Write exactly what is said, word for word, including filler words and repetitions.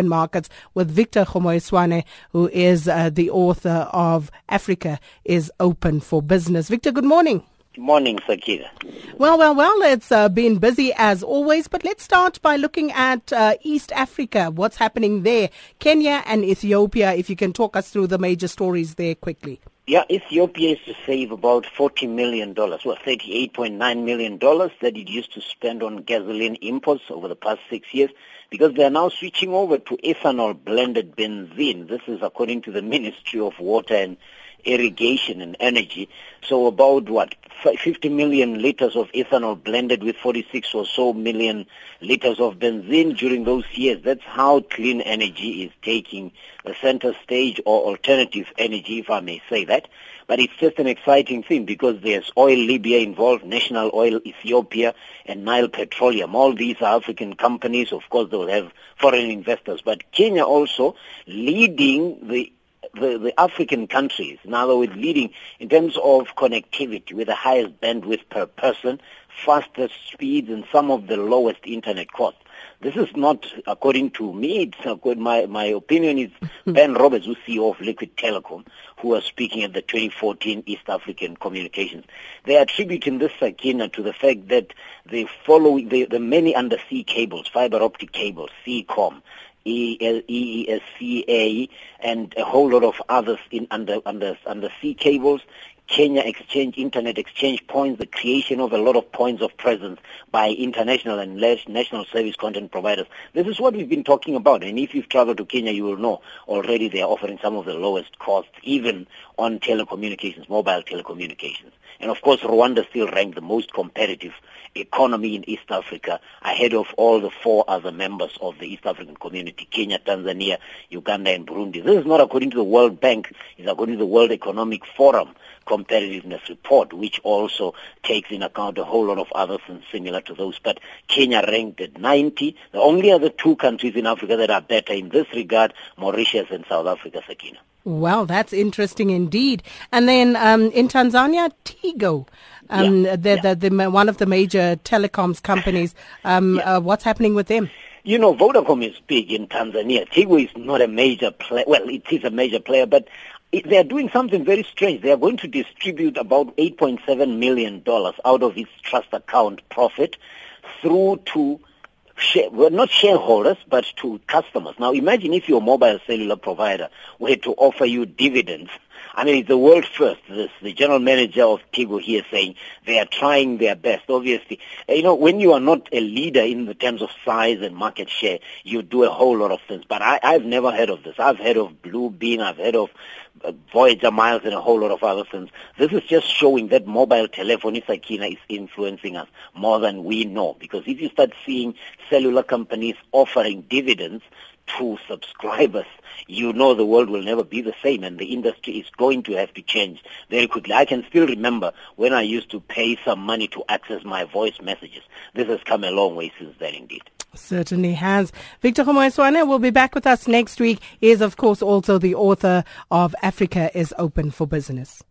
African markets with Victor Kgomoeswana, who is uh, the author of Africa is Open for Business. Victor, good morning. Good morning, Sakira. Well, well, well, it's uh, been busy as always, but let's start by looking at uh, East Africa, what's happening there, Kenya and Ethiopia, if you can talk us through the major stories there quickly. Yeah, Ethiopia is to save about forty million dollars, well, thirty-eight point nine million dollars that it used to spend on gasoline imports over the past six years because they are now switching over to ethanol-blended benzene. This is according to the Ministry of Water and Irrigation and Energy. So about, what, fifty million liters of ethanol blended with forty-six or so million liters of benzene during those years. That's how clean energy is taking the center stage, or alternative energy, if I may say that. But it's just an exciting thing because there's Oil Libya involved, National Oil Ethiopia, and Nile Petroleum. All these are African companies. Of course, they will have foreign investors. But Kenya also leading the The, the African countries, in other words, leading in terms of connectivity with the highest bandwidth per person, fastest speeds, and some of the lowest internet costs. This is not, according to me, it's according, my, my opinion is Ben Roberts, who's C E O of Liquid Telecom, who was speaking at the twenty fourteen East African Communications. They are attributing this, Sakina, to the fact that they follow the, the many undersea cables, fiber optic cables, SEACOM, E L E E S C A, and a whole lot of others in under under undersea cables, Kenya Exchange, Internet Exchange points, the creation of a lot of points of presence by international and national service content providers. This is what we've been talking about, and if you've traveled to Kenya, you will know already they are offering some of the lowest costs, even on telecommunications, mobile telecommunications. And of course, Rwanda still ranked the most competitive economy in East Africa, ahead of all the four other members of the East African Community, Kenya, Tanzania, Uganda, and Burundi. This is not according to the World Bank, it's according to the World Economic Forum Competitiveness Report, which also takes in account a whole lot of other things similar to those. But Kenya ranked at ninety. The only other two countries in Africa that are better in this regard, Mauritius and South Africa, Sakina. Well, that's interesting indeed. And then um, in Tanzania, Tigo, um, yeah, the, yeah. The, the, one of the major telecoms companies. Um, yeah. uh, what's happening with them? You know, Vodacom is big in Tanzania. Tigo is not a major player. Well, it is a major player, but they are doing something very strange. They are going to distribute about eight point seven million dollars out of its trust account profit through to, share, well, not shareholders, but to customers. Now, imagine if your mobile cellular provider were to offer you dividends. I mean, it's the world first. This, the general manager of Tigo here saying they are trying their best. Obviously, you know, when you are not a leader in the terms of size and market share, you do a whole lot of things. But I, I've never heard of this. I've heard of Blue Bean. I've heard of uh, Voyager Miles and a whole lot of other things. This is just showing that mobile telephony, Sakina, is influencing us more than we know. Because if you start seeing cellular companies offering dividends to subscribers, you know the world will never be the same, and the industry is going to have to change very quickly. I can still remember when I used to pay some money to access my voice messages. This has come a long way since then indeed. Certainly has. Victor Kgomoeswana will be back with us next week. He is, of course, also the author of Africa is Open for Business.